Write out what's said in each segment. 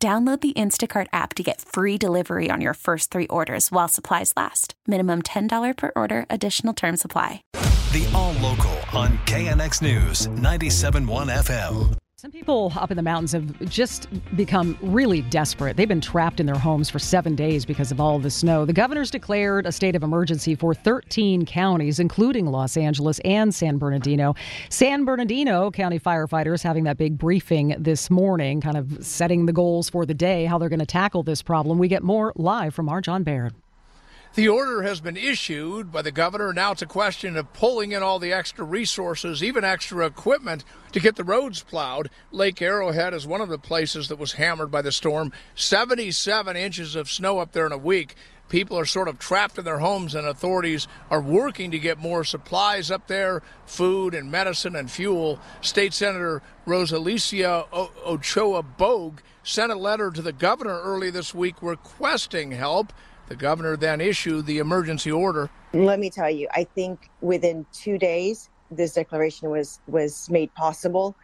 Download the Instacart app to get free delivery on your first three orders while supplies last. Minimum $10 per order. Additional terms apply. The All Local on KNX News 97.1 FM. Some people up in the mountains have just become really desperate. They've been trapped in their homes for 7 days because of all the snow. The governor's declared a state of emergency for 13 counties, including Los Angeles and San Bernardino. San Bernardino County firefighters having that big briefing this morning, kind of setting the goals for the day, how they're going to tackle this problem. We get more live from our John Baird. The order has been issued by the governor. Now it's a question of pulling in all the extra resources, even extra equipment, to get the roads plowed. Lake Arrowhead is one of the places that was hammered by the storm. 77 inches of snow up there in a week. People are sort of trapped in their homes, and authorities are working to get more supplies up there, food and medicine and fuel. State Senator Rosalicia Ochoa-Bogue sent a letter to the governor early this week requesting help. The governor then issued the emergency order. Let me tell you, I think within 2 days, this declaration was made possible,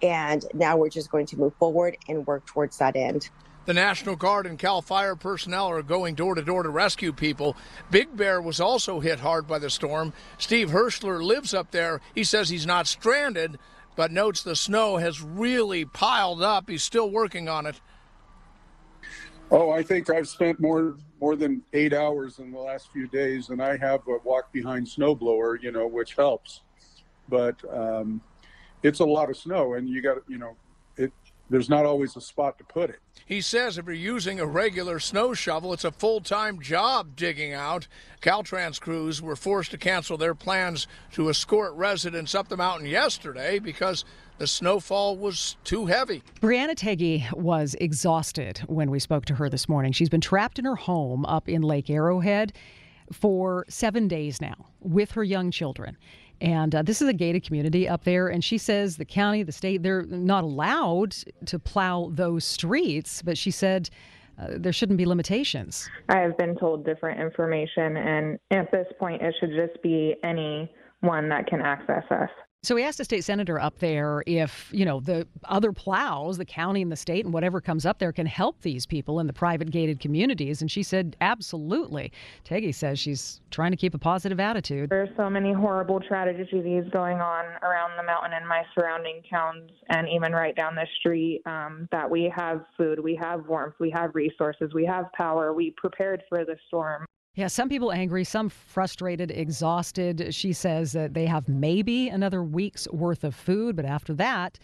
and now we're just going to move forward and work towards that end. The National Guard and Cal Fire personnel are going door-to-door to rescue people. Big Bear was also hit hard by the storm. Steve Hirschler lives up there. He says he's not stranded, but notes the snow has really piled up. He's still working on it. Oh, I think I've spent more than 8 hours in the last few days, and I have a walk-behind snowblower, which helps. But it's a lot of snow, and you got, there's not always a spot to put it. He says if you're using a regular snow shovel, it's a full-time job digging out. Caltrans crews were forced to cancel their plans to escort residents up the mountain yesterday because the snowfall was too heavy. Brianna Tegge was exhausted when we spoke to her this morning. She's been trapped in her home up in Lake Arrowhead for 7 days now with her young children. And this is a gated community up there. And she says the county, the state, they're not allowed to plow those streets. But she said there shouldn't be limitations. I have been told different information. And at this point, it should just be anyone that can access us. So we asked the state senator up there if, the other plows, the county and the state and whatever comes up there can help these people in the private gated communities. And she said, absolutely. Tegge says she's trying to keep a positive attitude. There's so many horrible tragedies going on around the mountain in my surrounding towns and even right down the street that we have food, we have warmth, we have resources, we have power, we prepared for the storm. Yeah, some people angry, some frustrated, exhausted. She says that they have maybe another week's worth of food, but after that,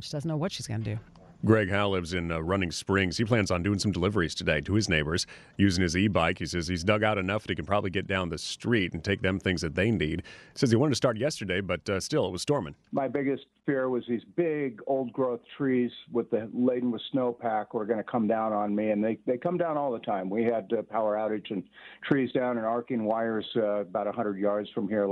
she doesn't know what she's going to do. Greg Howe lives in Running Springs. He plans on doing some deliveries today to his neighbors using his e-bike. He says he's dug out enough that he can probably get down the street and take them things that they need. Says he wanted to start yesterday, but still, it was storming. My biggest fear was these big old-growth trees laden with snowpack were going to come down on me, and they come down all the time. We had a power outage and trees down and arcing wires about 100 yards from here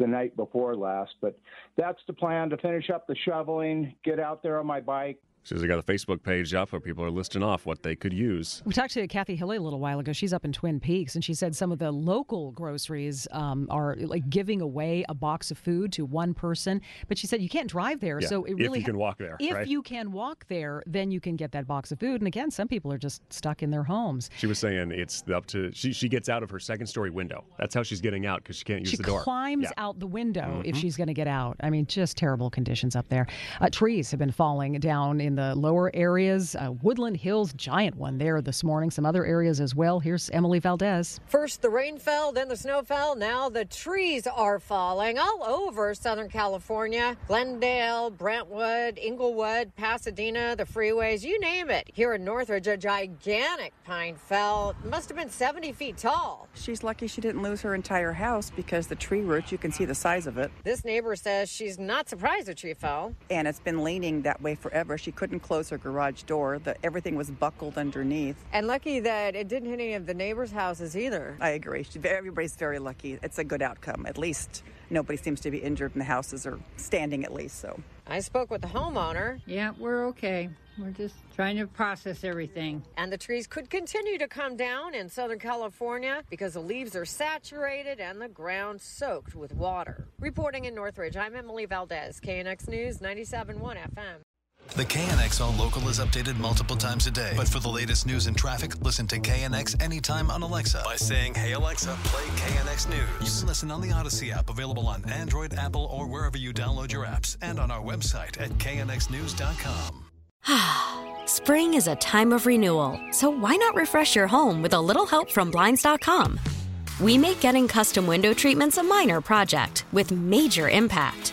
the night before last, but that's the plan, to finish up the shoveling, get out there on my bike. Says I got a Facebook page up where people are listing off what they could use. We talked to Kathy Hilley a little while ago. She's up in Twin Peaks, and she said some of the local groceries are like giving away a box of food to one person. But she said you can't drive there, so it really. If you can walk there, if you can walk there, then you can get that box of food. And again, some people are just stuck in their homes. She was saying it's up to she gets out of her second-story window. That's how she's getting out, because she can't use the door. She climbs out the window if she's going to get out. I mean, just terrible conditions up there. Trees have been falling down in the lower areas. Woodland Hills, giant one there this morning. Some other areas as well. Here's Emily Valdez. First the rain fell, then the snow fell. Now the trees are falling all over Southern California. Glendale, Brentwood, Inglewood, Pasadena, the freeways, you name it. Here in Northridge, a gigantic pine fell. It must have been 70 feet tall. She's lucky she didn't lose her entire house, because the tree roots, you can see the size of it. This neighbor says she's not surprised a tree fell. And it's been leaning that way forever. She couldn't close her garage door. Everything was buckled underneath. And lucky that it didn't hit any of the neighbors' houses either. I agree. Everybody's very lucky. It's a good outcome. At least nobody seems to be injured and the houses are standing at least. So I spoke with the homeowner. Yeah, we're okay. We're just trying to process everything. And the trees could continue to come down in Southern California because the leaves are saturated and the ground soaked with water. Reporting in Northridge, I'm Emily Valdez, KNX News 97.1 FM. The KNX All Local is updated multiple times a day. But for the latest news and traffic, listen to KNX anytime on Alexa by saying, "Hey Alexa, play KNX News." You can listen on the Audacy app, available on Android, Apple, or wherever you download your apps, and on our website at knxnews.com. Spring is a time of renewal, so why not refresh your home with a little help from Blinds.com? We make getting custom window treatments a minor project with major impact.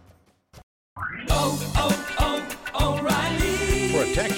Protect